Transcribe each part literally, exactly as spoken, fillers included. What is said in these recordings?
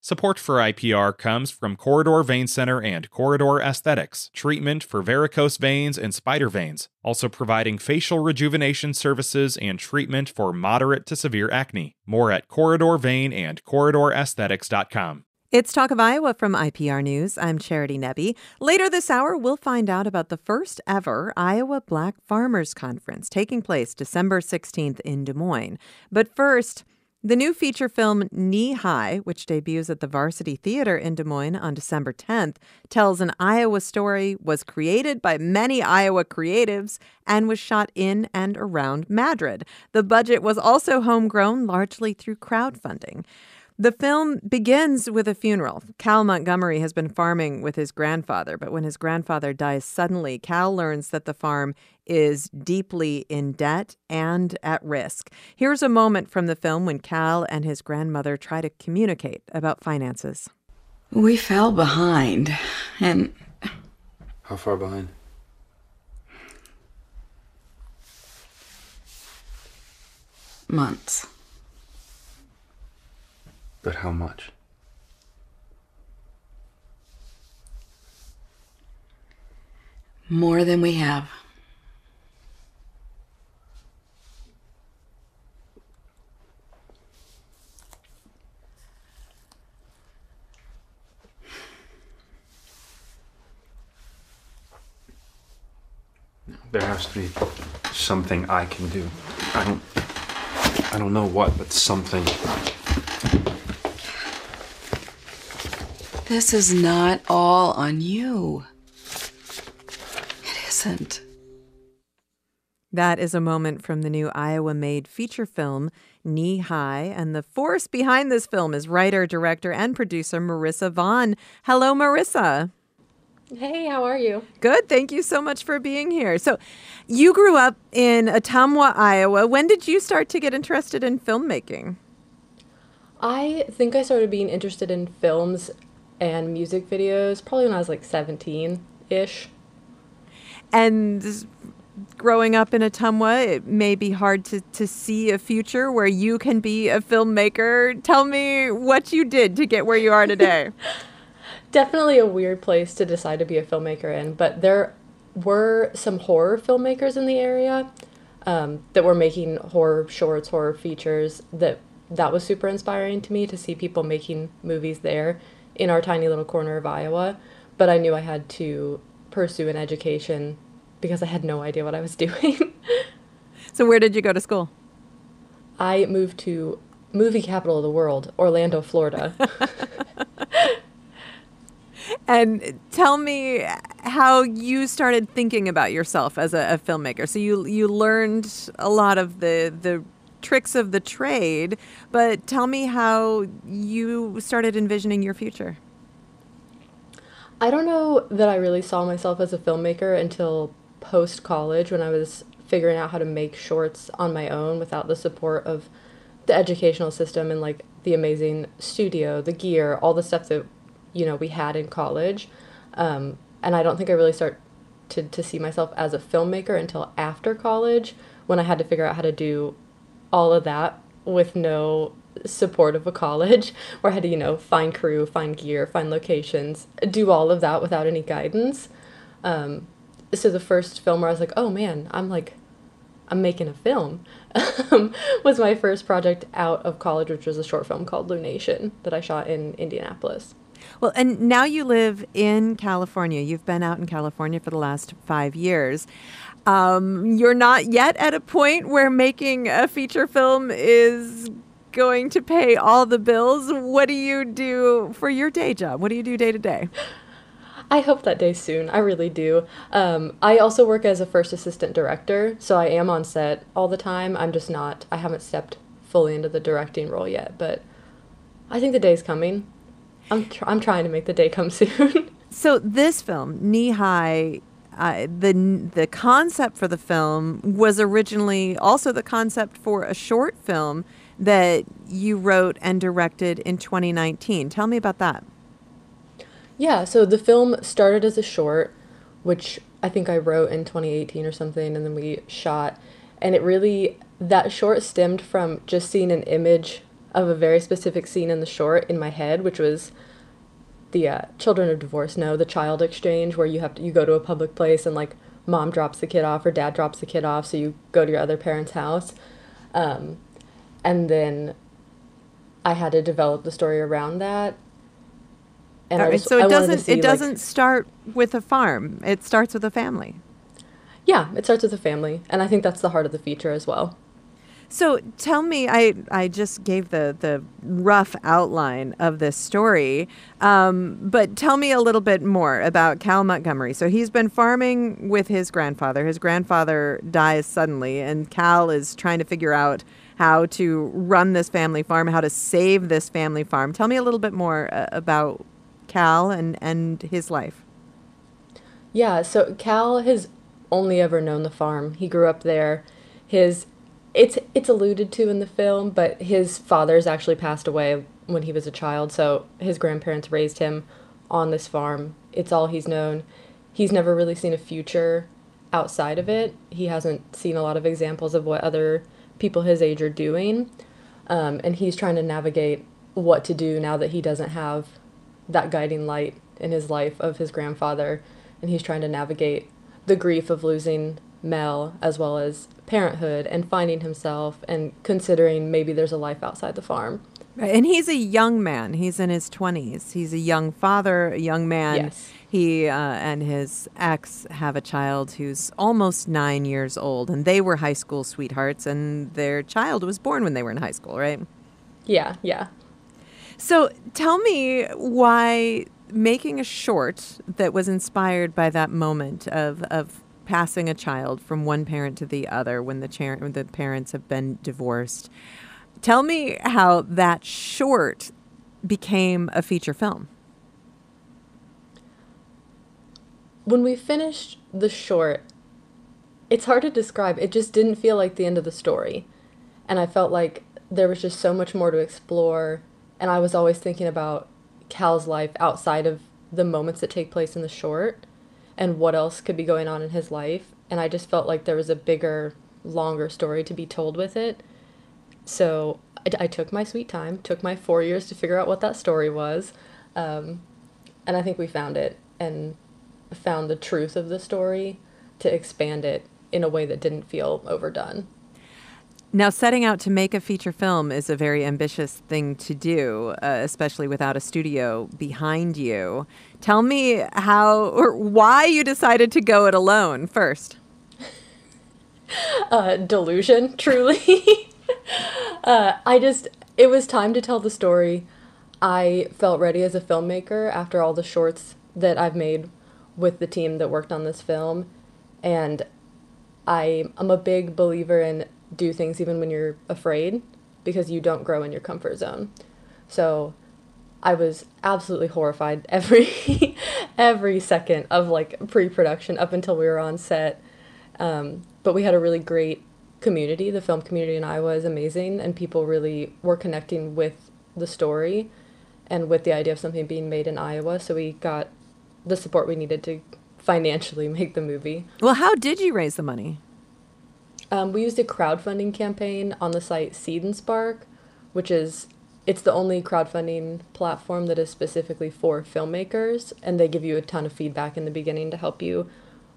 Support for I P R comes from Corridor Vein Center and Corridor Aesthetics, treatment for varicose veins and spider veins, also providing facial rejuvenation services and treatment for moderate to severe acne. More at Corridor Vein and Corridor Aesthetics dot com. It's Talk of Iowa from I P R News. I'm Charity Nebbe. Later this hour, we'll find out about the first ever Iowa Black Farmers Conference taking place December sixteenth in Des Moines. But first, the new feature film Knee High, which debuts at the Varsity Theater in Des Moines on December tenth, tells an Iowa story, was created by many Iowa creatives, and was shot in and around Madrid. The budget was also homegrown, largely through crowdfunding. The film begins with a funeral. Cal Montgomery has been farming with his grandfather, but when his grandfather dies suddenly, Cal learns that the farm is deeply in debt and at risk. Here's a moment from the film when Cal and his grandmother try to communicate about finances. We fell behind, and... How far behind? Months. But how much? More than we have. There has to be something I can do. I don't, I don't know what, but something. This is not all on you. It isn't. That is a moment from the new Iowa-made feature film, Knee High. And the force behind this film is writer, director, and producer Marissa Vaughn. Hello, Marissa. Hey, how are you? Good. Thank you so much for being here. So you grew up in Ottumwa, Iowa. When did you start to get interested in filmmaking? I think I started being interested in films and music videos probably when I was like seventeen-ish. And growing up in Ottumwa, it may be hard to, to see a future where you can be a filmmaker. Tell me what you did to get where you are today. Definitely a weird place to decide to be a filmmaker in, but there were some horror filmmakers in the area um, that were making horror shorts, horror features. That, that was super inspiring to me to see people making movies there in our tiny little corner of Iowa, but I knew I had to pursue an education because I had no idea what I was doing. So where did you go to school? I moved to movie capital of the world, Orlando, Florida. And tell me how you started thinking about yourself as a, a filmmaker. So you you learned a lot of the the tricks of the trade, but tell me how you started envisioning your future. I don't know that I really saw myself as a filmmaker until post-college, when I was figuring out how to make shorts on my own without the support of the educational system and like the amazing studio, the gear, all the stuff that, you know, we had in college. Um, and I don't think I really started to, to see myself as a filmmaker until after college, when I had to figure out how to do all of that with no support of a college, where I had to, you know, find crew, find gear, find locations, do all of that without any guidance. Um, so the first film where I was like, oh man, I'm like, I'm making a film, was my first project out of college, which was a short film called Lunation that I shot in Indianapolis. Well, and now you live in California. You've been out in California for the last five years. Um, you're not yet at a point where making a feature film is going to pay all the bills. What do you do for your day job? What do you do day to day? I hope that day soon. I really do. Um, I also work as a first assistant director, so I am on set all the time. I'm just not, I haven't stepped fully into the directing role yet, but I think the day's coming. I'm tr- I'm trying to make the day come soon. So this film, Knee High, uh, the the concept for the film was originally also the concept for a short film that you wrote and directed in twenty nineteen. Tell me about that. Yeah, so the film started as a short, which I think I wrote in twenty eighteen or something, and then we shot. And it really, that short stemmed from just seeing an image of a very specific scene in the short in my head, which was the uh, children of divorce, no, the child exchange, where you have to, you go to a public place and like mom drops the kid off or dad drops the kid off, so you go to your other parent's house. Um, and then I had to develop the story around that. And right, I just, so it I doesn't see, it doesn't like, start with a farm. It starts with a family. Yeah, it starts with a family, and I think that's the heart of the feature as well. So tell me, I, I just gave the, the rough outline of this story, um, but tell me a little bit more about Cal Montgomery. So he's been farming with his grandfather. His grandfather dies suddenly, and Cal is trying to figure out how to run this family farm, how to save this family farm. Tell me a little bit more uh, about Cal and, and his life. Yeah, so Cal has only ever known the farm. He grew up there. His... It's it's alluded to in the film, but his father's actually passed away when he was a child, so his grandparents raised him on this farm. It's all he's known. He's never really seen a future outside of it. He hasn't seen a lot of examples of what other people his age are doing, um, and he's trying to navigate what to do now that he doesn't have that guiding light in his life of his grandfather, and he's trying to navigate the grief of losing Mel, as well as parenthood and finding himself and considering maybe there's a life outside the farm. Right. And he's a young man. He's in his twenties. He's a young father, a young man. Yes. He uh, and his ex have a child who's almost nine years old, and they were high school sweethearts, and their child was born when they were in high school, right? Yeah, yeah. So tell me why making a short that was inspired by that moment of of passing a child from one parent to the other when the, char- when the parents have been divorced. Tell me how that short became a feature film. When we finished the short, it's hard to describe. It just didn't feel like the end of the story. And I felt like there was just so much more to explore. And I was always thinking about Cal's life outside of the moments that take place in the short, and what else could be going on in his life. And I just felt like there was a bigger, longer story to be told with it. So I, I took my sweet time, took my four years to figure out what that story was. Um, and I think we found it and found the truth of the story to expand it in a way that didn't feel overdone. Now, setting out to make a feature film is a very ambitious thing to do, uh, especially without a studio behind you. Tell me how or why you decided to go it alone first. Uh, delusion, truly. uh, I just, it was time to tell the story. I felt ready as a filmmaker after all the shorts that I've made with the team that worked on this film. And I, I'm a big believer in do things even when you're afraid, because you don't grow in your comfort zone. So I was absolutely horrified every every second of like pre-production up until we were on set. Um, but we had a really great community. The film community in Iowa is amazing, and people really were connecting with the story and with the idea of something being made in Iowa. So we got the support we needed to financially make the movie. Well, how did you raise the money? Um, we used a crowdfunding campaign on the site Seed and Spark, which is, it's the only crowdfunding platform that is specifically for filmmakers, and they give you a ton of feedback in the beginning to help you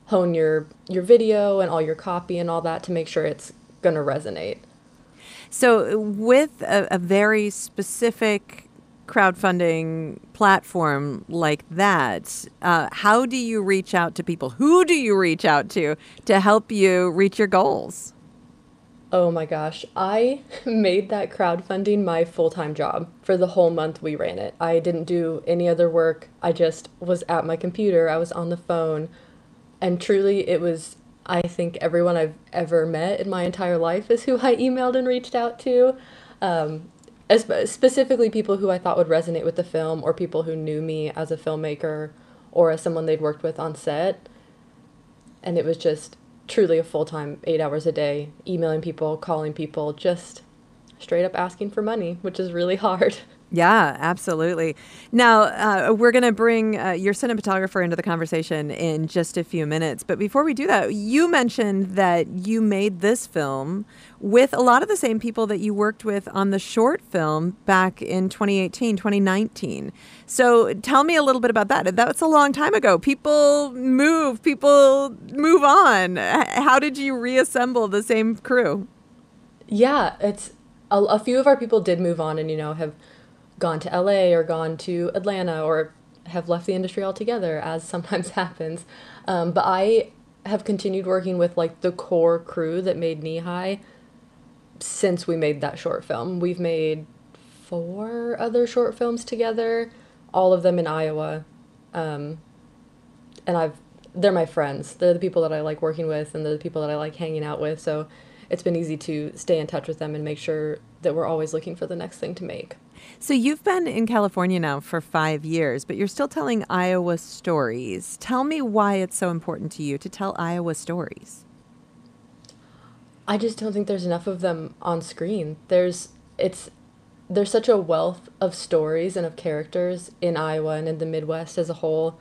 hone your, your video and all your copy and all that to make sure it's going to resonate. So with a, a very specific crowdfunding platform like that, uh, how do you reach out to people? Who do you reach out to to help you reach your goals? Oh my gosh. I made that crowdfunding my full-time job for the whole month we ran it. I didn't do any other work. I just was at my computer. I was on the phone. And truly, it was, I think, everyone I've ever met in my entire life is who I emailed and reached out to. Um, As specifically people who I thought would resonate with the film, or people who knew me as a filmmaker or as someone they'd worked with on set. And it was just truly a full-time eight hours a day, emailing people, calling people, just straight up asking for money, which is really hard. Yeah, absolutely. Now, uh, we're going to bring uh, your cinematographer into the conversation in just a few minutes. But before we do that, you mentioned that you made this film with a lot of the same people that you worked with on the short film back in twenty eighteen, twenty nineteen. So tell me a little bit about that. That's a long time ago. People move, people move on. How did you reassemble the same crew? Yeah, it's a, a few of our people did move on and, you know, have gone to L A or gone to Atlanta or have left the industry altogether, as sometimes happens. Um, but I have continued working with like the core crew that made Knee High since we made that short film. We've made four other short films together, all of them in Iowa. Um, and I've, they're my friends. They're the people that I like working with and they're the people that I like hanging out with. So it's been easy to stay in touch with them and make sure that we're always looking for the next thing to make. So you've been in California now for five years, but you're still telling Iowa stories. Tell me why it's so important to you to tell Iowa stories. I just don't think there's enough of them on screen. There's it's there's such a wealth of stories and of characters in Iowa and in the Midwest as a whole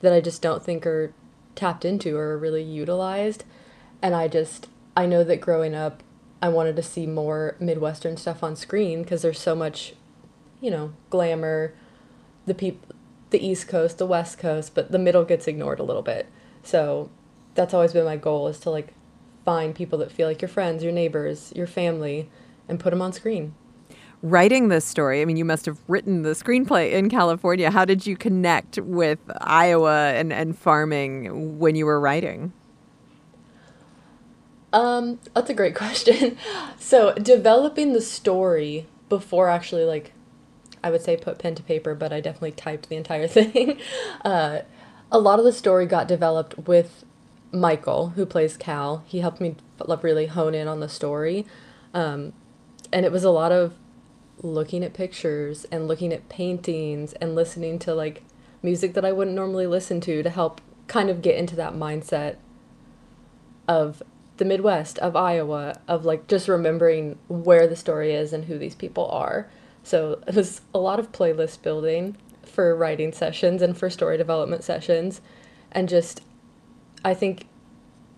that I just don't think are tapped into or really utilized. And I just, I know that growing up, I wanted to see more Midwestern stuff on screen because there's so much, you know, glamour, the peop- the East Coast, the West Coast, but the middle gets ignored a little bit. So that's always been my goal, is to like find people that feel like your friends, your neighbors, your family, and put them on screen. Writing this story, I mean, you must have written the screenplay in California. How did you connect with Iowa and, and farming when you were writing? Um, that's a great question. So developing the story before actually, like, I would say put pen to paper, but I definitely typed the entire thing. Uh, a lot of the story got developed with Michael, who plays Cal. He helped me really hone in on the story. Um, and it was a lot of looking at pictures and looking at paintings and listening to like music that I wouldn't normally listen to to help kind of get into that mindset of the Midwest, of Iowa, of like just remembering where the story is and who these people are. So it was a lot of playlist building for writing sessions and for story development sessions. And just, I think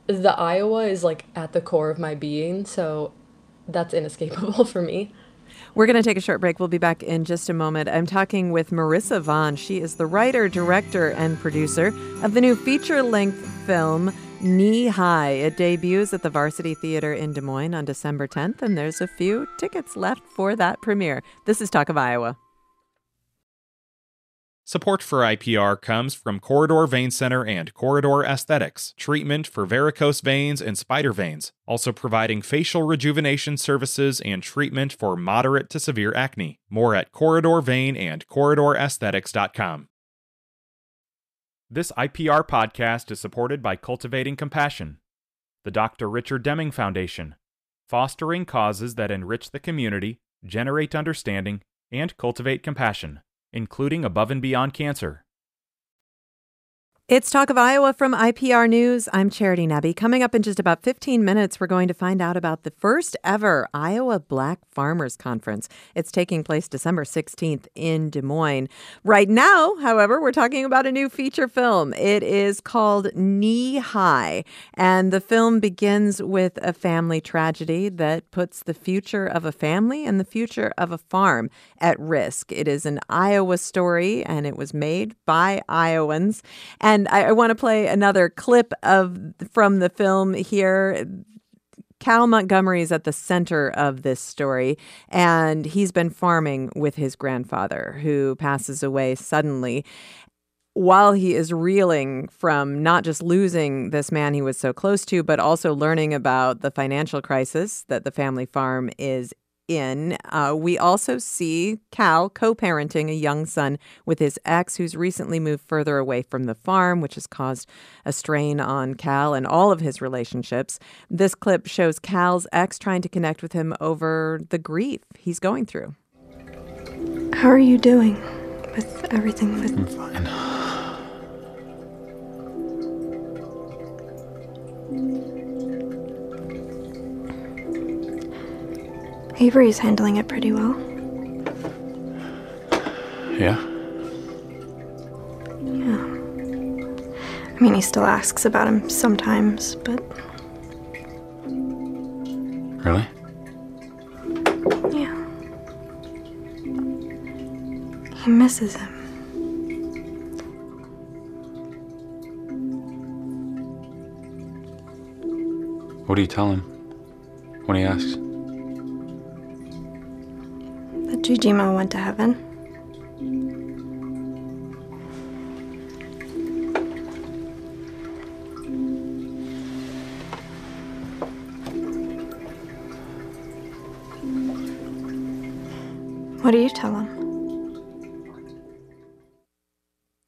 the Iowa is like at the core of my being. So that's inescapable for me. We're going to take a short break. We'll be back in just a moment. I'm talking with Marissa Vaughn. She is the writer, director, and producer of the new feature-length film, Knee High. It debuts at the Varsity Theater in Des Moines on December tenth, and there's a few tickets left for that premiere. This is Talk of Iowa. Support for I P R comes from Corridor Vein Center and Corridor Aesthetics, treatment for varicose veins and spider veins, also providing facial rejuvenation services and treatment for moderate to severe acne. More at Corridor Vein and Corridor Aesthetics dot com. This I P R podcast is supported by Cultivating Compassion, the Doctor Richard Deming Foundation, fostering causes that enrich the community, generate understanding, and cultivate compassion, including above and beyond cancer. It's Talk of Iowa from I P R News. I'm Charity Nebbe. Coming up in just about fifteen minutes, we're going to find out about the first ever Iowa Black Farmers Conference. It's taking place December sixteenth in Des Moines. Right now, however, we're talking about a new feature film. It is called Knee High, and the film begins with a family tragedy that puts the future of a family and the future of a farm at risk. It is an Iowa story, and it was made by Iowans. And I, I want to play another clip of from the film here. Cal Montgomery is at the center of this story, and he's been farming with his grandfather, who passes away suddenly. While he is reeling from not just losing this man he was so close to, but also learning about the financial crisis that the family farm is in, uh, we also see Cal co-parenting a young son with his ex, who's recently moved further away from the farm, which has caused a strain on Cal and all of his relationships. This clip shows Cal's ex trying to connect with him over the grief he's going through. How are you doing with everything? With... I'm fine. Avery's handling it pretty well. yeah? Yeah. I mean, he still asks about him sometimes, but... Really? Yeah. He misses him. What do you tell him when he asks? That Jijima went to heaven. What do you tell him?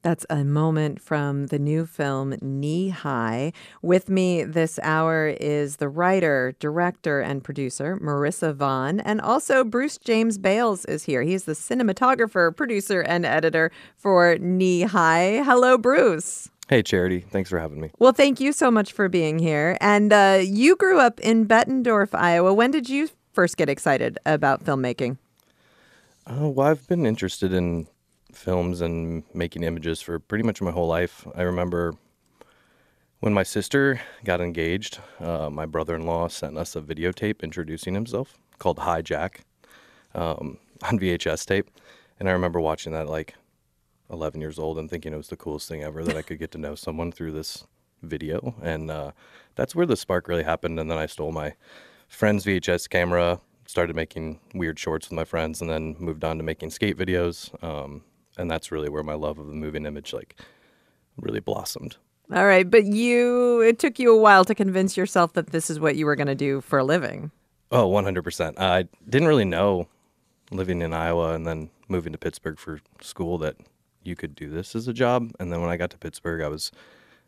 That's a moment from the new film Knee High. With me this hour is the writer, director, and producer Marissa Vaughn, and also Bruce James Bales is here. He's the cinematographer, producer, and editor for Knee High. Hello, Bruce. Hey, Charity. Thanks for having me. Well, thank you so much for being here. And uh, you grew up in Bettendorf, Iowa. When did you first get excited about filmmaking? Uh, well, I've been interested in films and making images for pretty much my whole life. I remember when my sister got engaged, uh, my brother-in-law sent us a videotape introducing himself called Hijack um, on V H S tape. And I remember watching that at like eleven years old and thinking it was the coolest thing ever that I could get to know someone through this video. And uh, that's where the spark really happened. And then I stole my friend's V H S camera, started making weird shorts with my friends, and then moved on to making skate videos. Um, and that's really where my love of the moving image like really blossomed. All right. But you, it took you a while to convince yourself that this is what you were going to do for a living. Oh, one hundred percent. I didn't really know, living in Iowa and then moving to Pittsburgh for school, that you could do this as a job. And then when I got to Pittsburgh, I was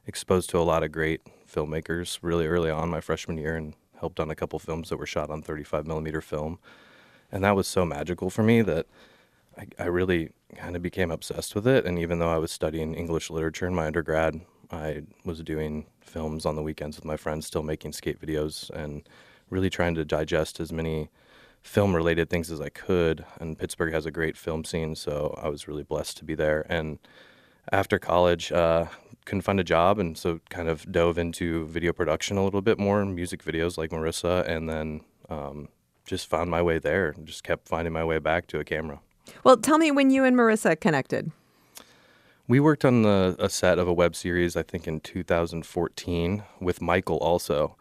exposed to a lot of great filmmakers really early on my freshman year, and helped on a couple films that were shot on thirty-five millimeter film. And that was so magical for me that I, I really kind of became obsessed with it. And even though I was studying English literature in my undergrad, I was doing films on the weekends with my friends, still making skate videos, and really trying to digest as many film-related things as I could. And Pittsburgh has a great film scene, so I was really blessed to be there. And after college, uh, couldn't find a job, and so kind of dove into video production a little bit more, music videos like Marissa, and then um, just found my way there and just kept finding my way back to a camera. Well, tell me when you and Marissa connected. We worked on the, a set of a web series, I think, in two thousand fourteen with Michael also.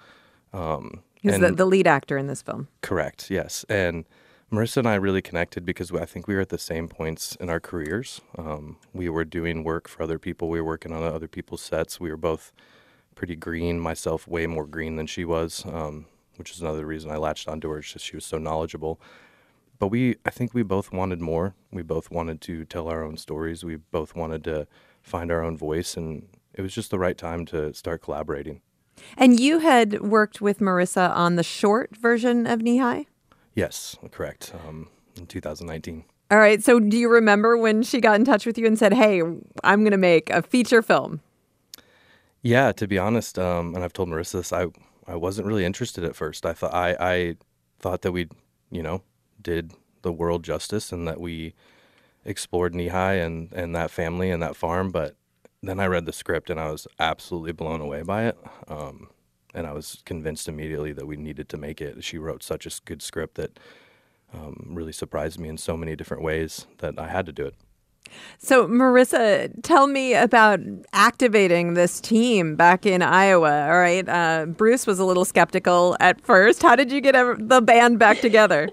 Um, He's and, the, the lead actor in this film. Correct, yes. And Marissa and I really connected because I think we were at the same points in our careers. Um, we were doing work for other people. We were working on other people's sets. We were both pretty green, myself way more green than she was, um, which is another reason I latched onto her, because she was so knowledgeable. But we, I think we both wanted more. We both wanted to tell our own stories. We both wanted to find our own voice, and it was just the right time to start collaborating. And you had worked with Marissa on the short version of Knee High? Yes, correct. Um, in two thousand nineteen. All right. So do you remember when she got in touch with you and said, hey, I'm going to make a feature film? Yeah, to be honest, um, and I've told Marissa this, I, I wasn't really interested at first. I thought I, I thought that we, you know, did the world justice and that we explored Knee High and, and that family and that farm. But then I read the script and I was absolutely blown away by it. Um And I was convinced immediately that we needed to make it. She wrote such a good script that um, really surprised me in so many different ways that I had to do it. So, Marissa, tell me about activating this team back in Iowa, all right? Uh, Bruce was a little skeptical at first. How did you get the band back together?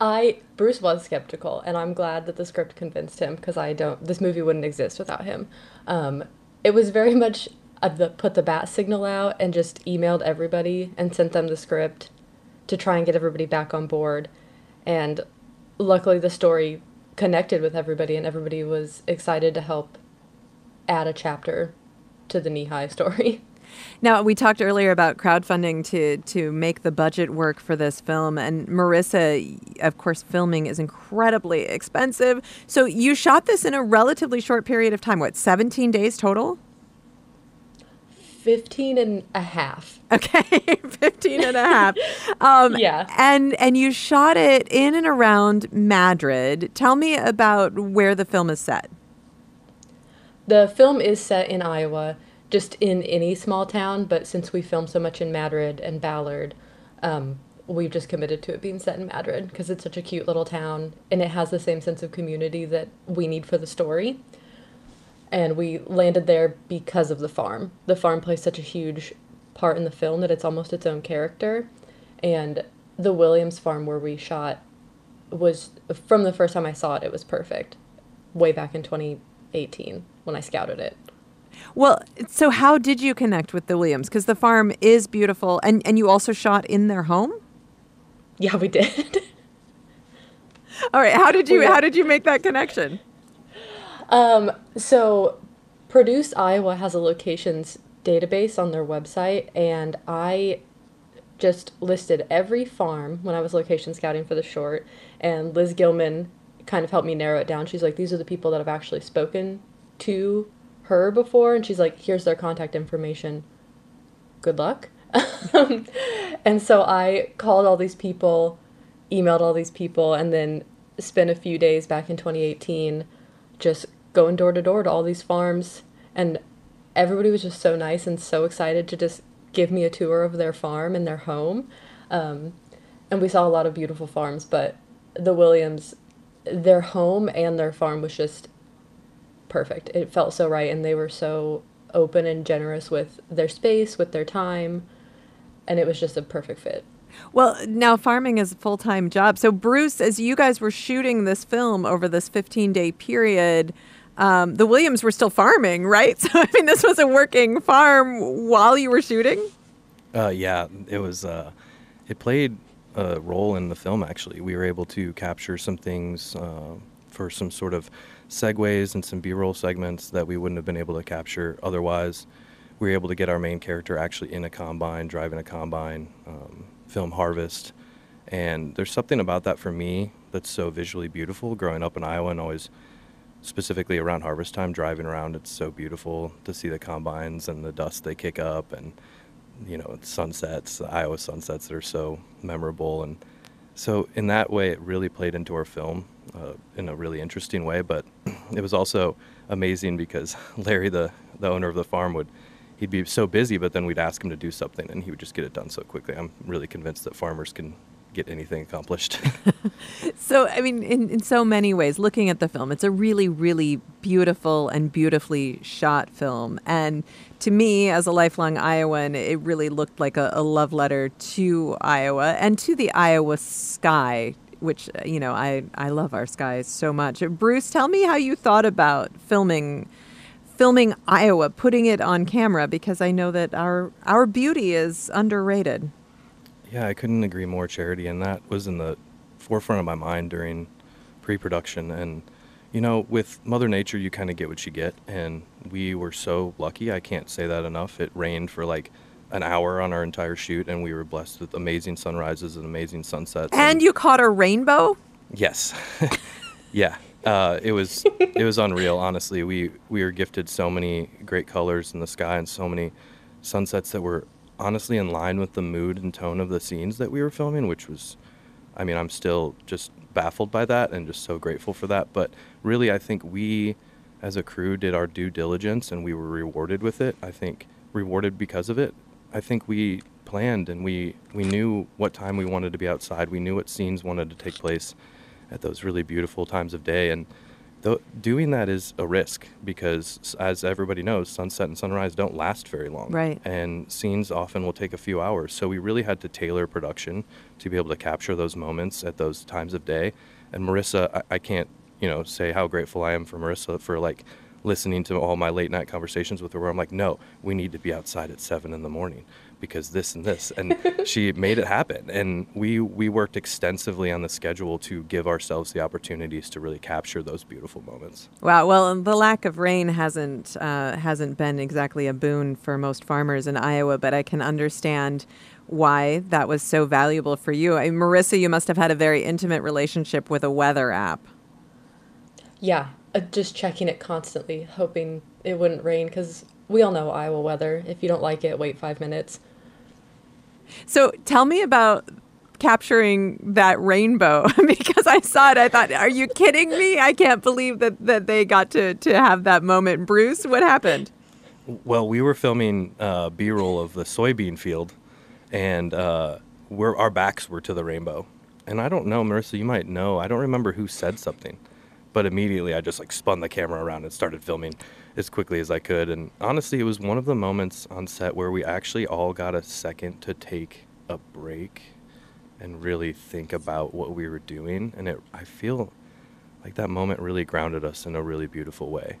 I Bruce was skeptical, and I'm glad that the script convinced him, because I don't. This movie wouldn't exist without him. Um, it was very much... I put the bat signal out and just emailed everybody and sent them the script to try and get everybody back on board. And luckily the story connected with everybody, and everybody was excited to help add a chapter to the Knee High story. Now, we talked earlier about crowdfunding to, to make the budget work for this film. And Marissa, of course, filming is incredibly expensive. So you shot this in a relatively short period of time. What, seventeen days total? fifteen and a half. Okay, fifteen and a half. Um, yeah. And, and you shot it in and around Madrid. Tell me about where the film is set. The film is set in Iowa, just in any small town, but since we filmed so much in Madrid and Ballard, um, we've just committed to it being set in Madrid because it's such a cute little town, and it has the same sense of community that we need for the story. And we landed there because of the farm. The farm plays such a huge part in the film that it's almost its own character. And the Williams farm where we shot was, from the first time I saw it, it was perfect, way back in twenty eighteen when I scouted it. Well, so how did you connect with the Williams? Because the farm is beautiful, and, and you also shot in their home? Yeah, we did. All right, how did you how did you make that connection? Um, so Produce Iowa has a locations database on their website, and I just listed every farm when I was location scouting for the short, and Liz Gilman kind of helped me narrow it down. She's like, these are the people that have actually spoken to her before, and she's like, here's their contact information. Good luck. And so I called all these people, emailed all these people, and then spent a few days back in twenty eighteen just going door to door to all these farms. And everybody was just so nice and so excited to just give me a tour of their farm and their home. Um, and we saw a lot of beautiful farms, but the Williams, their home and their farm was just perfect. It felt so right, and they were so open and generous with their space, with their time. And it was just a perfect fit. Well, now farming is a full-time job. So, Bruce, as you guys were shooting this film over this fifteen-day period, um, the Williams were still farming, right? So, I mean, this was a working farm while you were shooting? Uh, yeah, it was. Uh, it played a role in the film, actually. We were able to capture some things uh, for some sort of segues and some B-roll segments that we wouldn't have been able to capture otherwise. We were able to get our main character actually in a combine, driving a combine, um, film Harvest. And there's something about that for me that's so visually beautiful. Growing up in Iowa and always specifically around harvest time, driving around, it's so beautiful to see the combines and the dust they kick up, and, you know, sunsets, the Iowa sunsets that are so memorable. And so in that way, it really played into our film uh, in a really interesting way. But it was also amazing because Larry, the, the owner of the farm, would he'd be so busy, but then we'd ask him to do something and he would just get it done so quickly. I'm really convinced that farmers can get anything accomplished. So, I mean, in, in so many ways, looking at the film, it's a really, really beautiful and beautifully shot film. And to me, as a lifelong Iowan, it really looked like a, a love letter to Iowa and to the Iowa sky, which, you know, I, I love our skies so much. Bruce, tell me how you thought about filming Filming Iowa, putting it on camera, because I know that our our beauty is underrated. Yeah, I couldn't agree more, Charity, and that was in the forefront of my mind during pre-production. And, you know, with Mother Nature, you kind of get what you get, and we were so lucky. I can't say that enough. It rained for like an hour on our entire shoot, and we were blessed with amazing sunrises and amazing sunsets. And, and you caught a rainbow? Yes. Yeah. Uh, it was it was unreal, honestly. We we were gifted so many great colors in the sky and so many sunsets that were honestly in line with the mood and tone of the scenes that we were filming, which was, I mean, I'm still just baffled by that and just so grateful for that. But really, I think we as a crew did our due diligence and we were rewarded with it. I think rewarded because of it. I think we planned and we, we knew what time we wanted to be outside. We knew what scenes wanted to take place at those really beautiful times of day. And th- doing that is a risk because, as everybody knows, sunset and sunrise don't last very long. Right. And scenes often will take a few hours. So we really had to tailor production to be able to capture those moments at those times of day. And Marissa, I, I can't, you know, say how grateful I am for Marissa for, like, listening to all my late night conversations with her where I'm like, no, we need to be outside at seven in the morning because this and this. And she made it happen. And we, we worked extensively on the schedule to give ourselves the opportunities to really capture those beautiful moments. Wow. Well, the lack of rain hasn't uh, hasn't been exactly a boon for most farmers in Iowa, but I can understand why that was so valuable for you. I mean, Marissa, you must have had a very intimate relationship with a weather app. Yeah. Just checking it constantly, hoping it wouldn't rain, because we all know Iowa weather. If you don't like it, wait five minutes. So tell me about capturing that rainbow, because I saw it. I thought, are you kidding me? I can't believe that, that they got to, to have that moment. Bruce, what happened? Well, we were filming uh, B-roll of the soybean field, and uh, we're, our backs were to the rainbow. And I don't know, Marissa, you might know. I don't remember who said something, but immediately I just like spun the camera around and started filming as quickly as I could. And honestly, it was one of the moments on set where we actually all got a second to take a break and really think about what we were doing. And it, I feel like that moment really grounded us in a really beautiful way,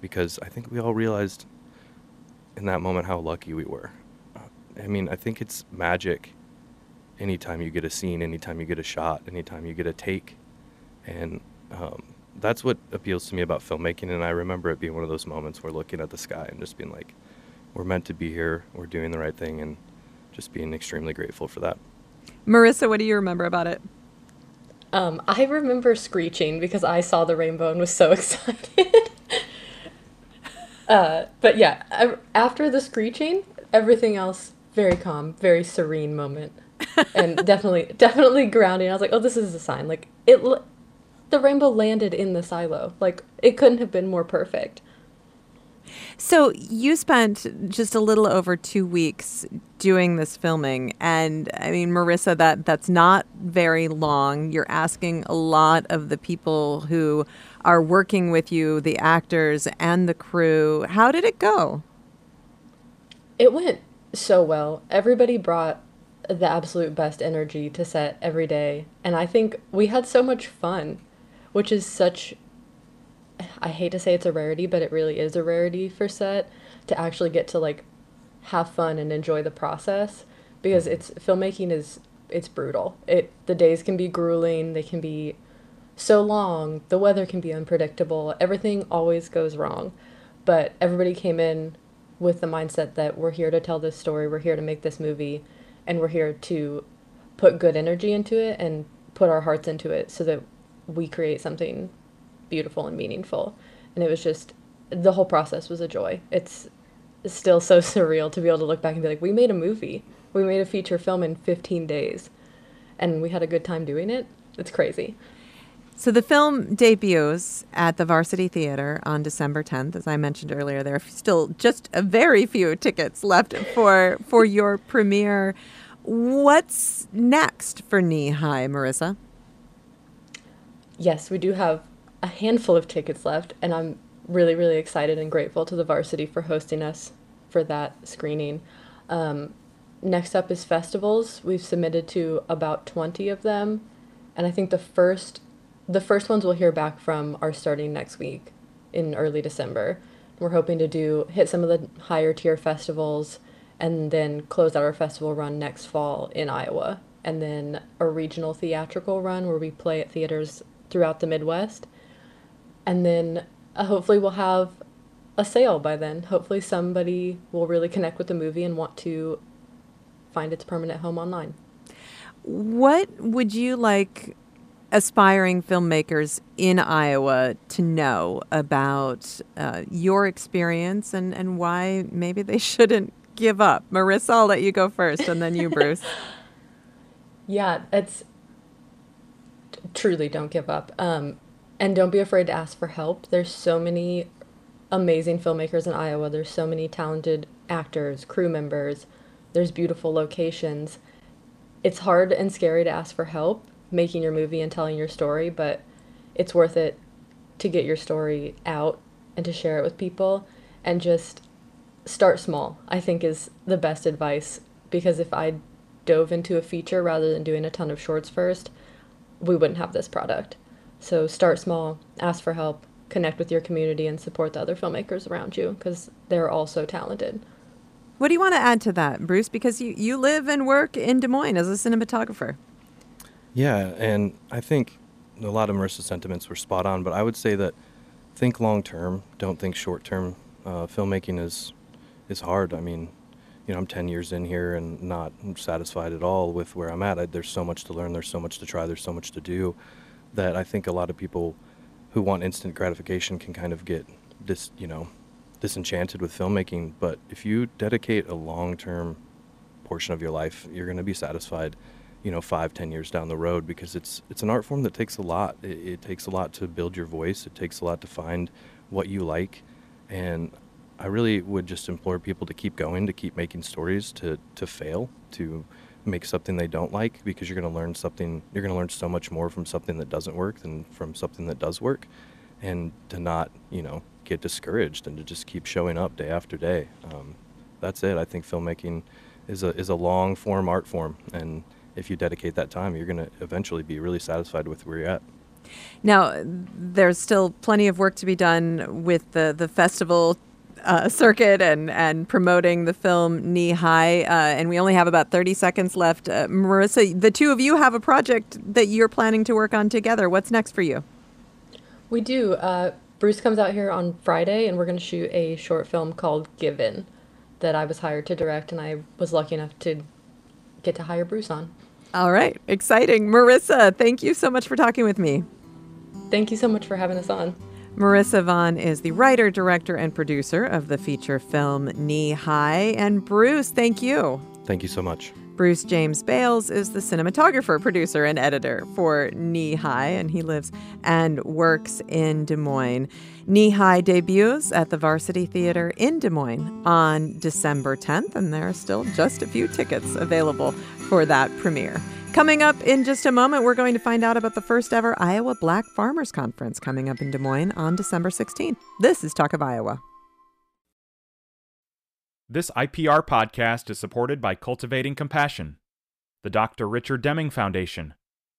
because I think we all realized in that moment how lucky we were. I mean, I think it's magic anytime you get a scene, anytime you get a shot, anytime you get a take. And um, that's what appeals to me about filmmaking. And I remember it being one of those moments where looking at the sky and just being like, we're meant to be here, we're doing the right thing, and just being extremely grateful for that. Marissa, what do you remember about it? Um, I remember screeching because I saw the rainbow and was so excited. uh, but yeah, I, after the screeching, everything else, very calm, very serene moment. And definitely, definitely grounding. I was like, oh, this is a sign. Like, it, the rainbow landed in the silo. Like, it couldn't have been more perfect. So you spent just a little over two weeks doing this filming. And I mean, Marissa, that, that's not very long. You're asking a lot of the people who are working with you, the actors and the crew. How did it go? It went so well. Everybody brought the absolute best energy to set every day. And I think we had so much fun, which is such, I hate to say it's a rarity, but it really is a rarity for set to actually get to like have fun and enjoy the process, because it's filmmaking is, it's brutal. It, the days can be grueling. They can be so long. The weather can be unpredictable. Everything always goes wrong, but everybody came in with the mindset that we're here to tell this story. We're here to make this movie. And we're here to put good energy into it and put our hearts into it so that we create something beautiful and meaningful. And it was just, the whole process was a joy. It's still so surreal to be able to look back and be like, we made a movie. We made a feature film in fifteen days. And we had a good time doing it. It's crazy. So the film debuts at the Varsity Theater on December tenth. As I mentioned earlier, there are still just a very few tickets left for for your premiere. What's next for Knee High, Marissa? Yes, we do have a handful of tickets left, and I'm really, really excited and grateful to the Varsity for hosting us for that screening. Um, next up is festivals. We've submitted to about twenty of them, and I think the first... The first ones we'll hear back from are starting next week in early December. We're hoping to do hit some of the higher tier festivals and then close out our festival run next fall in Iowa. And then a regional theatrical run where we play at theaters throughout the Midwest. And then uh, hopefully we'll have a sale by then. Hopefully somebody will really connect with the movie and want to find its permanent home online. What would you like aspiring filmmakers in Iowa to know about uh, your experience and, and why maybe they shouldn't give up? Marissa, I'll let you go first, and then you, Bruce. Yeah, it's t- truly don't give up. Um, and don't be afraid to ask for help. There's so many amazing filmmakers in Iowa. There's so many talented actors, crew members. There's beautiful locations. It's hard and scary to ask for help, making your movie and telling your story, but it's worth it to get your story out and to share it with people, and just start small, I think, is the best advice, because if I dove into a feature rather than doing a ton of shorts first, we wouldn't have this product. So start small, ask for help, connect with your community, and support the other filmmakers around you, because they're all so talented. What do you want to add to that, Bruce? Because you, you live and work in Des Moines as a cinematographer. Yeah, and I think a lot of Marissa's sentiments were spot on, but I would say that think long-term, don't think short-term. Uh, filmmaking is is hard. I mean, you know, I'm ten years in here and not satisfied at all with where I'm at. I, there's so much to learn, there's so much to try, there's so much to do that I think a lot of people who want instant gratification can kind of get, dis, you know, disenchanted with filmmaking, but if you dedicate a long-term portion of your life, you're going to be satisfied, you know, five, ten years down the road, because it's it's an art form that takes a lot. It, it takes a lot to build your voice. It takes a lot to find what you like. And I really would just implore people to keep going, to keep making stories, to, to fail, to make something they don't like, because you're going to learn something. You're going to learn so much more from something that doesn't work than from something that does work. And to not, you know, get discouraged and to just keep showing up day after day. Um, that's it. I think filmmaking is a is a long form art form, and if you dedicate that time, you're going to eventually be really satisfied with where you're at. Now, there's still plenty of work to be done with the, the festival uh, circuit and, and promoting the film Knee High, uh, and we only have about thirty seconds left. Uh, Marissa, the two of you have a project that you're planning to work on together. What's next for you? We do. Uh, Bruce comes out here on Friday, and we're going to shoot a short film called Given that I was hired to direct, and I was lucky enough to get to hire Bruce on. All right. Exciting. Marissa, thank you so much for talking with me. Thank you so much for having us on. Marissa Vaughn is the writer, director, and producer of the feature film Knee High. And Bruce, thank you. Thank you so much. Bruce James Bales is the cinematographer, producer, and editor for Knee High, and he lives and works in Des Moines. Knee High debuts at the Varsity Theater in Des Moines on December tenth, and there are still just a few tickets available for that premiere. Coming up in just a moment, we're going to find out about the first ever Iowa Black Farmers Conference coming up in Des Moines on December sixteenth. This is Talk of Iowa. This I P R podcast is supported by Cultivating Compassion, the Doctor Richard Deming Foundation,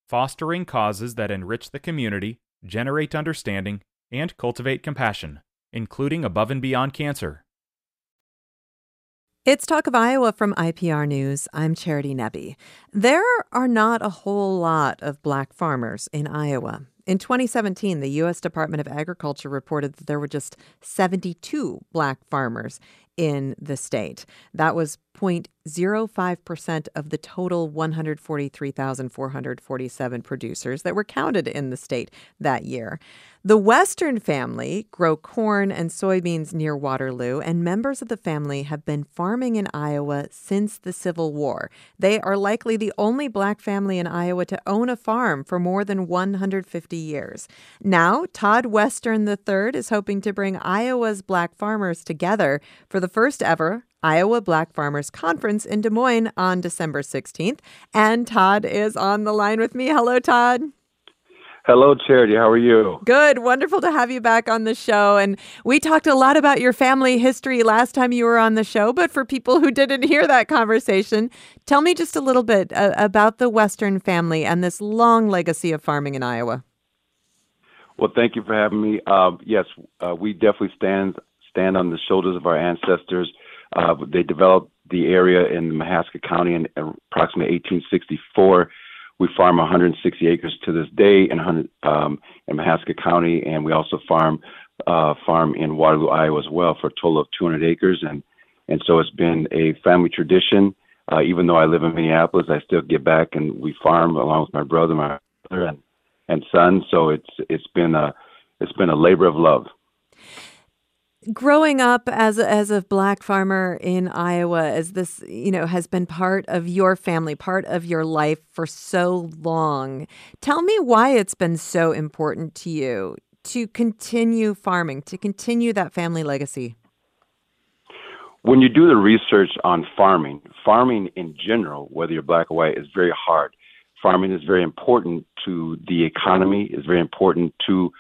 fostering causes that enrich the community, generate understanding, and cultivate compassion, including above and beyond cancer. It's Talk of Iowa from I P R News. I'm Charity Nebbe. There are not a whole lot of black farmers in Iowa. In twenty seventeen, the U S Department of Agriculture reported that there were just seventy-two black farmers in the state. That was zero point zero five percent of the total one hundred forty-three thousand four hundred forty-seven producers that were counted in the state that year. The Western family grow corn and soybeans near Waterloo, and members of the family have been farming in Iowa since the Civil War. They are likely the only black family in Iowa to own a farm for more than one hundred fifty years. Now, Todd Western the third is hoping to bring Iowa's black farmers together for the first ever Iowa Black Farmers Conference in Des Moines on December sixteenth. And Todd is on the line with me. Hello, Todd. Hello, Charity. How are you? Good. Wonderful to have you back on the show. And we talked a lot about your family history last time you were on the show, but for people who didn't hear that conversation, tell me just a little bit uh, about the Western family and this long legacy of farming in Iowa. Well, thank you for having me. Uh, yes, uh, we definitely stand stand on the shoulders of our ancestors. Uh, they developed the area in Mahaska County in approximately eighteen sixty-four. We farm one hundred sixty acres to this day in, um, in Mahaska County, and we also farm uh, farm in Waterloo, Iowa as well, for a total of two hundred acres. And, and so it's been a family tradition. Uh, even though I live in Minneapolis, I still get back and we farm along with my brother, my brother and, and son. So it's it's been a it's been a labor of love. Growing up as a, as a black farmer in Iowa, as this, you know, has been part of your family, part of your life for so long, tell me why it's been so important to you to continue farming, to continue that family legacy. When you do the research on farming, farming in general, whether you're black or white, is very hard. Farming is very important to the economy, is very important to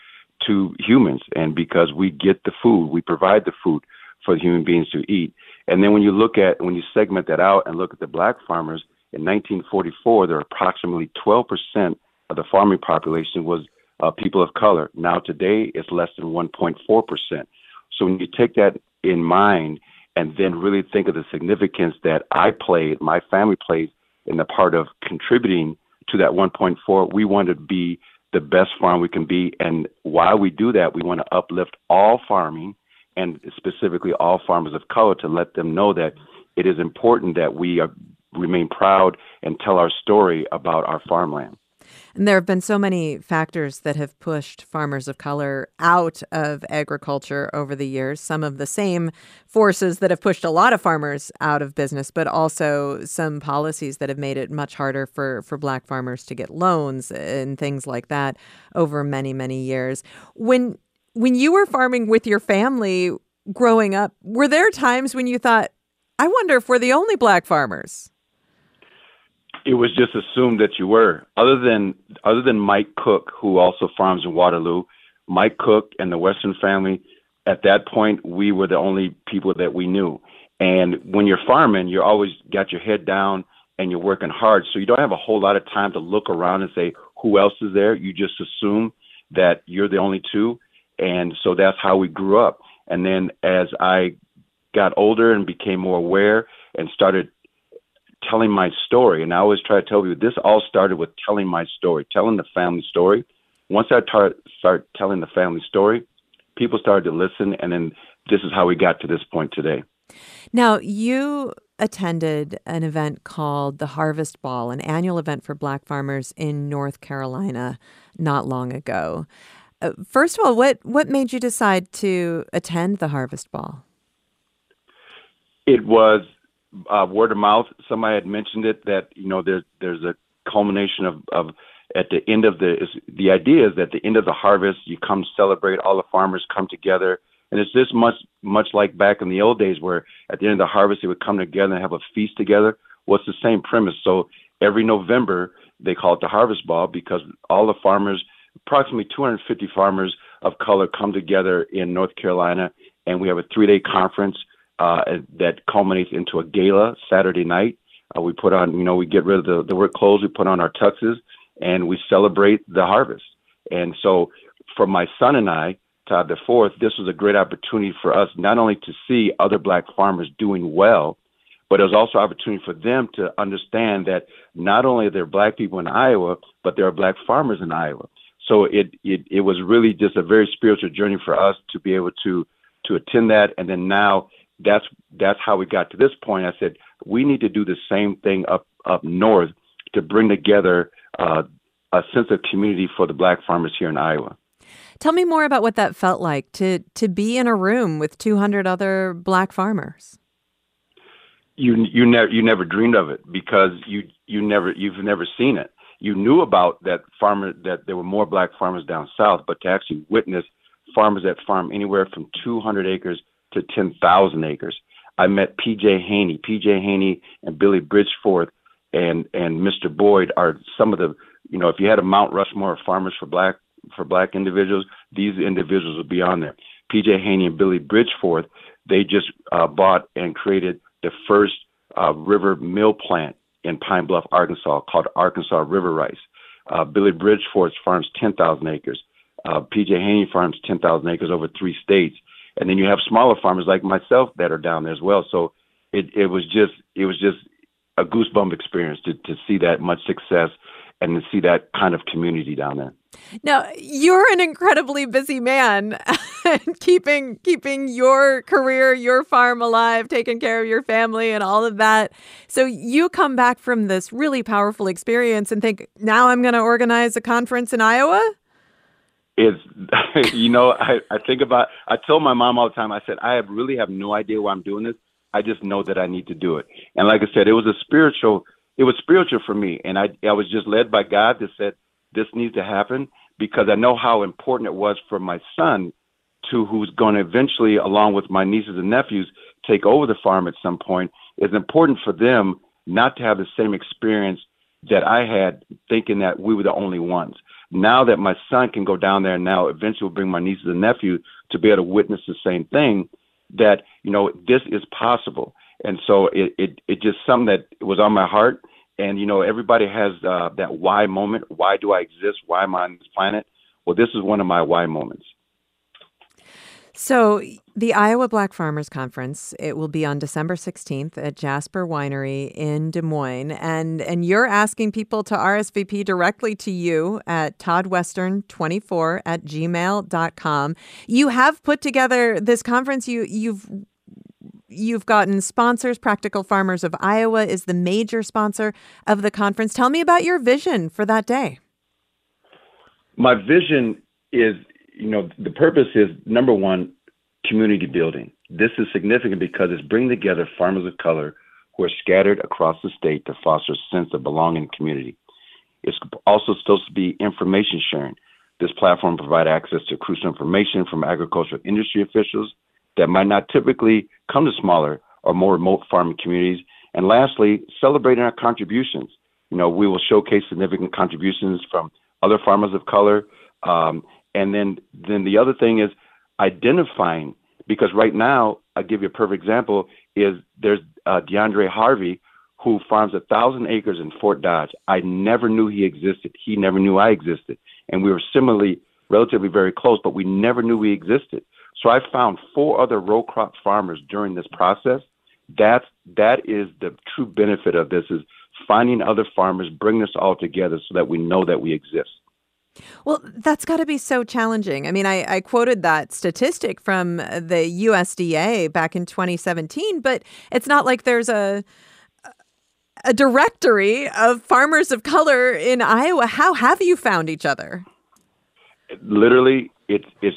to humans, and because we get the food, we provide the food for the human beings to eat. And then when you look at, when you segment that out and look at the black farmers, in nineteen forty-four, there were approximately twelve percent of the farming population was uh, people of color. Now today, it's less than one point four percent. So when you take that in mind and then really think of the significance that I played, my family played in the part of contributing to that one point four, we wanted to be the best farm we can be. And while we do that, we want to uplift all farming and specifically all farmers of color to let them know that it is important that we are, remain proud and tell our story about our farmland. And there have been so many factors that have pushed farmers of color out of agriculture over the years, some of the same forces that have pushed a lot of farmers out of business, but also some policies that have made it much harder for, for black farmers to get loans and things like that over many, many years. When when you were farming with your family growing up, were there times when you thought, I wonder if we're the only black farmers? It was just assumed that you were. Other than other than Mike Cook, who also farms in Waterloo, Mike Cook and the Western family, at that point, we were the only people that we knew. And when you're farming, you're always got your head down and you're working hard. So you don't have a whole lot of time to look around and say, who else is there? You just assume that you're the only two. And so that's how we grew up. And then as I got older and became more aware and started telling my story, and I always try to tell you, this all started with telling my story, telling the family story. Once I tar- start telling the family story, people started to listen, and then this is how we got to this point today. Now, you attended an event called the Harvest Ball, an annual event for black farmers in North Carolina not long ago. Uh, first of all, what, what made you decide to attend the Harvest Ball? It was uh, word of mouth. Somebody had mentioned it, that, you know, there's, there's a culmination of, of at the end of the, the idea is that at the end of the harvest, you come celebrate, all the farmers come together. And it's this much, much like back in the old days where at the end of the harvest, they would come together and have a feast together. Well, it's the same premise. So every November, they call it the Harvest Ball because all the farmers, approximately two hundred fifty farmers of color, come together in North Carolina. And we have a three-day conference uh, that culminates into a gala Saturday night. Uh, we put on, you know, we get rid of the, the work clothes, we put on our tuxes, and we celebrate the harvest. And so for my son and I, Todd the fourth, this was a great opportunity for us not only to see other black farmers doing well, but it was also an opportunity for them to understand that not only are there black people in Iowa, but there are black farmers in Iowa. So it, it it was really just a very spiritual journey for us to be able to to attend that. And then now that's that's how we got to this point. I said, we need to do the same thing up, up north to bring together uh, a sense of community for the black farmers here in Iowa. Tell me more about what that felt like to to be in a room with two hundred other black farmers. You you never you never dreamed of it because you you never you've never seen it. You knew about that farmer, that there were more black farmers down south, but to actually witness farmers that farm anywhere from two hundred acres to ten thousand acres. I met P J Haney. P J Haney and Billy Bridgeforth and, and Mister Boyd are some of the, you know, if you had a Mount Rushmore of farmers for black, for black individuals, these individuals would be on there. P J Haney and Billy Bridgeforth, they just uh, bought and created the first uh, river mill plant in Pine Bluff, Arkansas, called Arkansas River Rice. Uh, Billy Bridgeforth farms ten thousand acres. Uh, P J Haney farms ten thousand acres over three states. And then you have smaller farmers like myself that are down there as well. So it, it was just it was just a goosebump experience to, to see that much success and to see that kind of community down there. Now, you're an incredibly busy man, keeping keeping your career, your farm alive, taking care of your family and all of that. So you come back from this really powerful experience and think, now I'm going to organize a conference in Iowa? It's, you know, I, I think about, I told my mom all the time, I said, I really have no idea why I'm doing this. I just know that I need to do it. And like I said, it was a spiritual, it was spiritual for me. And I, I was just led by God that said, this needs to happen because I know how important it was for my son to, who's going to eventually, along with my nieces and nephews, take over the farm at some point. It's important for them not to have the same experience that I had thinking that we were the only ones. Now that my son can go down there and now eventually bring my nieces and nephews to be able to witness the same thing, that, you know, this is possible. And so it, it, it just something that was on my heart. And, you know, everybody has uh, that why moment. Why do I exist? Why am I on this planet? Well, this is one of my why moments. So the Iowa Black Farmers Conference, it will be on December sixteenth at Jasper Winery in Des Moines. And, and you're asking people to R S V P directly to you at toddwestern twenty-four at gmail dot com. You have put together this conference. You, you've You've gotten sponsors. Practical Farmers of Iowa is the major sponsor of the conference. Tell me about your vision for that day. my vision is, you know, the purpose is, number one, community building. This is significant because it's bringing together farmers of color who are scattered across the state to foster a sense of belonging and community. It's also supposed to be information sharing. This platform provides access to crucial information from agricultural industry officials that might not typically come to smaller or more remote farming communities. And lastly, celebrating our contributions. You know, we will showcase significant contributions from other farmers of color. Um, and then, then the other thing is identifying, because right now, I'll give you a perfect example, is there's uh, DeAndre Harvey, who farms a thousand acres in Fort Dodge. I never knew he existed. He never knew I existed. And we were similarly relatively very close, but we never knew we existed. So I found four other row crop farmers during this process. That's, that is the true benefit of this, is finding other farmers, bring this all together so that we know that we exist. Well, that's got to be so challenging. I mean, I, I quoted that statistic from the U S D A back in twenty seventeen, but it's not like there's a a directory of farmers of color in Iowa. How have you found each other? Literally, it's, it's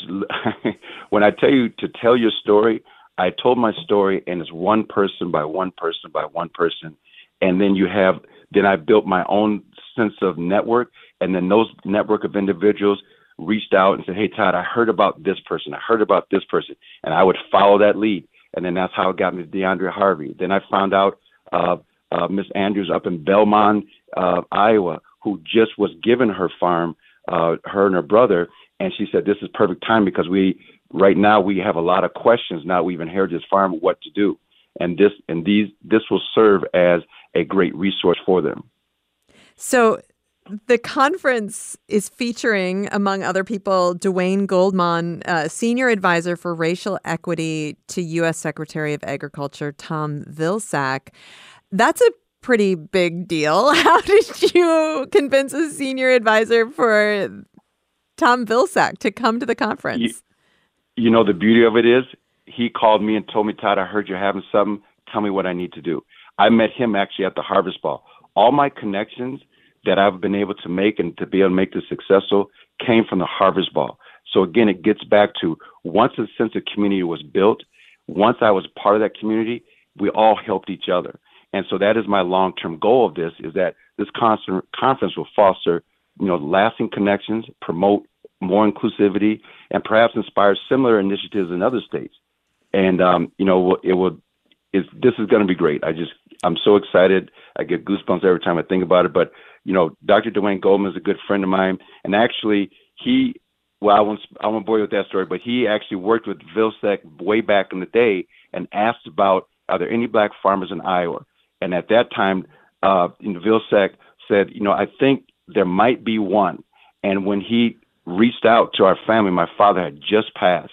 when I tell you to tell your story, I told my story, and it's one person by one person by one person. And then you have, then I built my own sense of network. And then those network of individuals reached out and said, hey, Todd, I heard about this person. I heard about this person. And I would follow that lead. And then that's how it got me to DeAndre Harvey. Then I found out, uh, Uh, Miss Andrews up in Belmont, uh, Iowa, who just was given her farm, uh, her and her brother. And she said, this is perfect time because we, right now we have a lot of questions. Now we've inherited this farm, what to do. And this, and these, this will serve as a great resource for them. So the conference is featuring, among other people, Dwayne Goldman, uh, Senior Advisor for Racial Equity to U S Secretary of Agriculture Tom Vilsack. That's a pretty big deal. How did you convince a senior advisor for Tom Vilsack to come to the conference? You, you know, the beauty of it is he called me and told me, Todd, I heard you're having something. Tell me what I need to do. I met him actually at the Harvest Ball. All my connections that I've been able to make and to be able to make this successful came from the Harvest Ball. So again, it gets back to once a sense of community was built, once I was part of that community, we all helped each other. And so that is my long-term goal of this, is that this constant conference will foster, you know, lasting connections, promote more inclusivity, and perhaps inspire similar initiatives in other states. And, um, you know, it will, it's, this is going to be great. I just, I'm so excited. I get goosebumps every time I think about it. But, you know, Doctor Dwayne Goldman is a good friend of mine. And actually, he, well, I won't, I won't bore you with that story, but he actually worked with Vilsack way back in the day and asked about, are there any black farmers in Iowa? And at that time, uh, you know, Vilsack said, you know, I think there might be one. And when he reached out to our family, my father had just passed.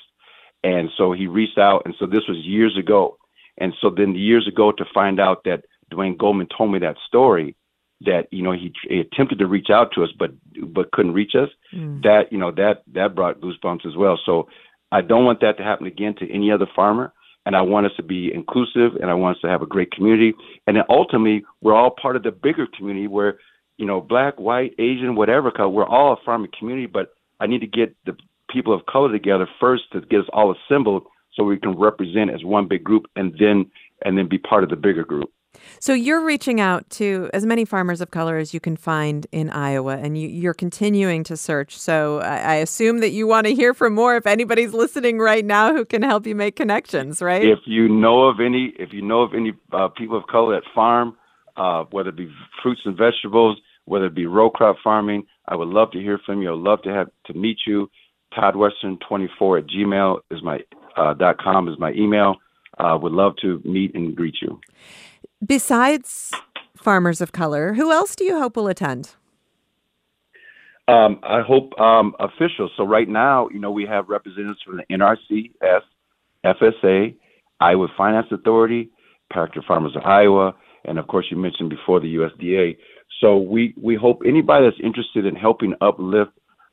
And so he reached out. And so this was years ago. And so then years ago, to find out that Dwayne Goldman told me that story, that, you know, he, he attempted to reach out to us, but but couldn't reach us, mm. that, you know, that that brought goosebumps as well. So I don't want that to happen again to any other farmer. And I want us to be inclusive, and I want us to have a great community. And then ultimately, we're all part of the bigger community where, you know, black, white, Asian, whatever, we're all a farming community, but I need to get the people of color together first to get us all assembled so we can represent as one big group and then and then be part of the bigger group. So you're reaching out to as many farmers of color as you can find in Iowa, and you, you're continuing to search. So I, I assume that you want to hear from more if anybody's listening right now who can help you make connections, right? If you know of any, if you know of any uh, people of color that farm, uh, whether it be fruits and vegetables, whether it be row crop farming, I would love to hear from you. I would love to have to meet you. Todd Western twenty-four at Gmail is my uh, dot com is my email. I uh, would love to meet and greet you. Besides farmers of color, who else do you hope will attend? Um, I hope um, officials. So right now, you know, we have representatives from the N R C S, F S A, Iowa Finance Authority, Practical Farmers of Iowa, and of course you mentioned before the U S D A. So we, we hope anybody that's interested in helping uplift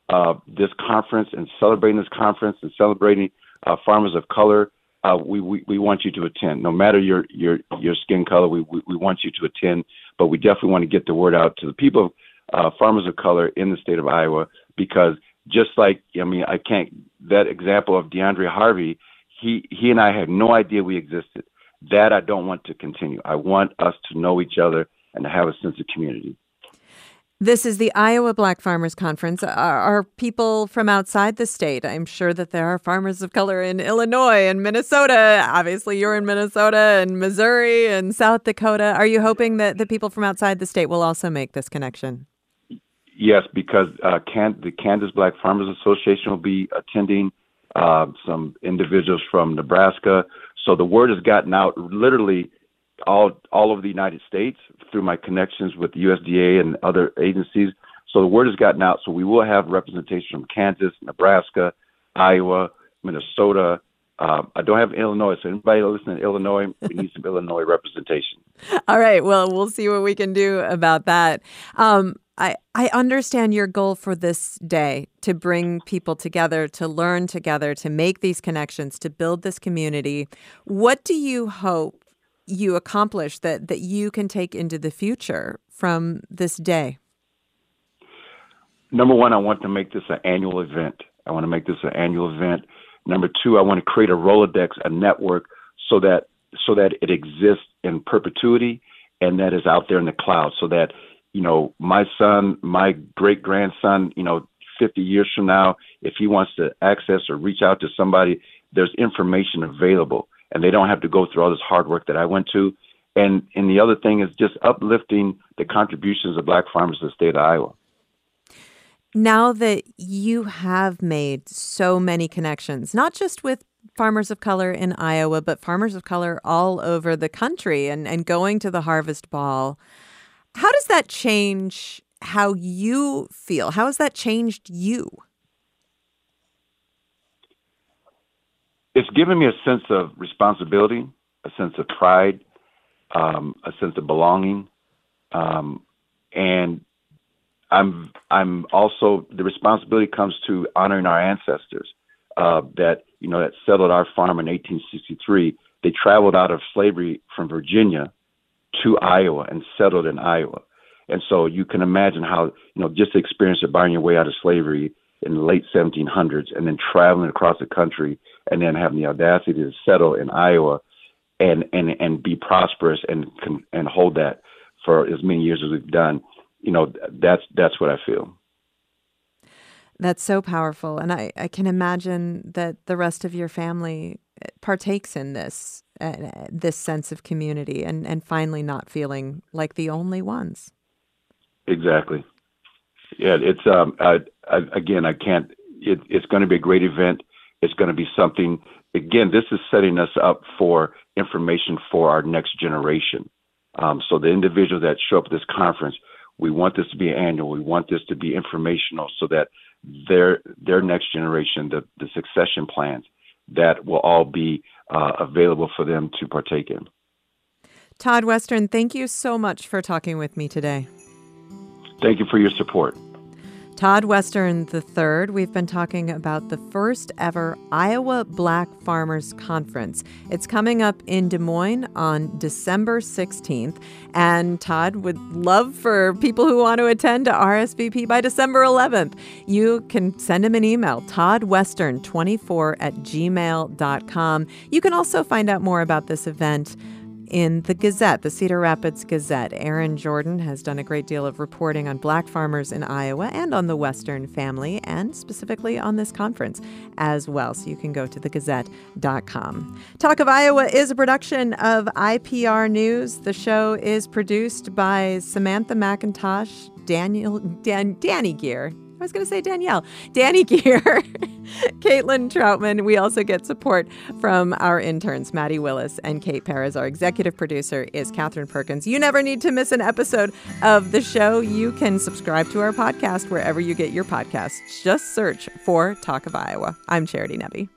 uh, this conference and celebrating this conference and celebrating uh, farmers of color, Uh, we, we, we want you to attend. No matter your your, your skin color, we, we, we want you to attend. But we definitely want to get the word out to the people, uh, farmers of color in the state of Iowa, because just like, I mean, I can't, that example of DeAndre Harvey, he, he and I had no idea we existed. That I don't want to continue. I want us to know each other and to have a sense of community. This is the Iowa Black Farmers Conference. Are, are people from outside the state? I'm sure that there are farmers of color in Illinois and Minnesota. Obviously, you're in Minnesota and Missouri and South Dakota. Are you hoping that the people from outside the state will also make this connection? Yes, because uh, can, the Kansas Black Farmers Association will be attending, uh, some individuals from Nebraska. So the word has gotten out literally all all over the United States through my connections with the U S D A and other agencies. So the word has gotten out. So we will have representation from Kansas, Nebraska, Iowa, Minnesota. Uh, I don't have Illinois, so anybody listening in Illinois, we need some Illinois representation. All right. Well, we'll see what we can do about that. Um, I, I understand your goal for this day, to bring people together, to learn together, to make these connections, to build this community. What do you hope you accomplish that, that you can take into the future from this day? Number one, I want to make this an annual event. I want to make this an annual event. Number two, I want to create a Rolodex, a network, so that so that it exists in perpetuity and that is out there in the cloud, so that, you know, my son, my great-grandson, you know, fifty years from now, if he wants to access or reach out to somebody, there's information available. And they don't have to go through all this hard work that I went to. And and the other thing is just uplifting the contributions of black farmers to the state of Iowa. Now that you have made so many connections, not just with farmers of color in Iowa, but farmers of color all over the country, and, and going to the Harvest Ball, how does that change how you feel? How has that changed you? It's given me a sense of responsibility, a sense of pride, um, a sense of belonging, um, and I'm I'm also, the responsibility comes to honoring our ancestors uh, that you know that settled our farm in eighteen sixty-three. They traveled out of slavery from Virginia to Iowa and settled in Iowa, and so you can imagine how, you know, just the experience of buying your way out of slavery in the late seventeen hundreds and then traveling across the country and then having the audacity to settle in Iowa and, and, and be prosperous and, and hold that for as many years as we've done. You know, that's, that's what I feel. That's so powerful. And I, I can imagine that the rest of your family partakes in this, uh, this sense of community and, and finally not feeling like the only ones. Exactly. Yeah, it's, um, I, I, again, I can't, it, it's going to be a great event. It's going to be something, again, this is setting us up for information for our next generation. Um, so the individuals that show up at this conference, we want this to be annual. We want this to be informational so that their their next generation, the, the succession plans, that will all be uh, available for them to partake in. Todd Western, thank you so much for talking with me today. Thank you for your support. Todd Western the third, we've been talking about the first ever Iowa Black Farmers Conference. It's coming up in Des Moines on December sixteenth, and Todd would love for people who want to attend to R S V P by December eleventh. You can send him an email, todd western twenty-four at gmail dot com. You can also find out more about this event in the Gazette, the Cedar Rapids Gazette. Aaron Jordan has done a great deal of reporting on black farmers in Iowa and on the Western family, and specifically on this conference as well. So you can go to the gazette dot com. Talk of Iowa is a production of I P R News. The show is produced by Samantha McIntosh, Daniel, Dan, Danny Gear. I was going to say Danielle. Danny Gear, Caitlin Troutman. We also get support from our interns, Maddie Willis and Kate Perez. Our executive producer is Catherine Perkins. You never need to miss an episode of the show. You can subscribe to our podcast wherever you get your podcasts. Just search for Talk of Iowa. I'm Charity Nebbe.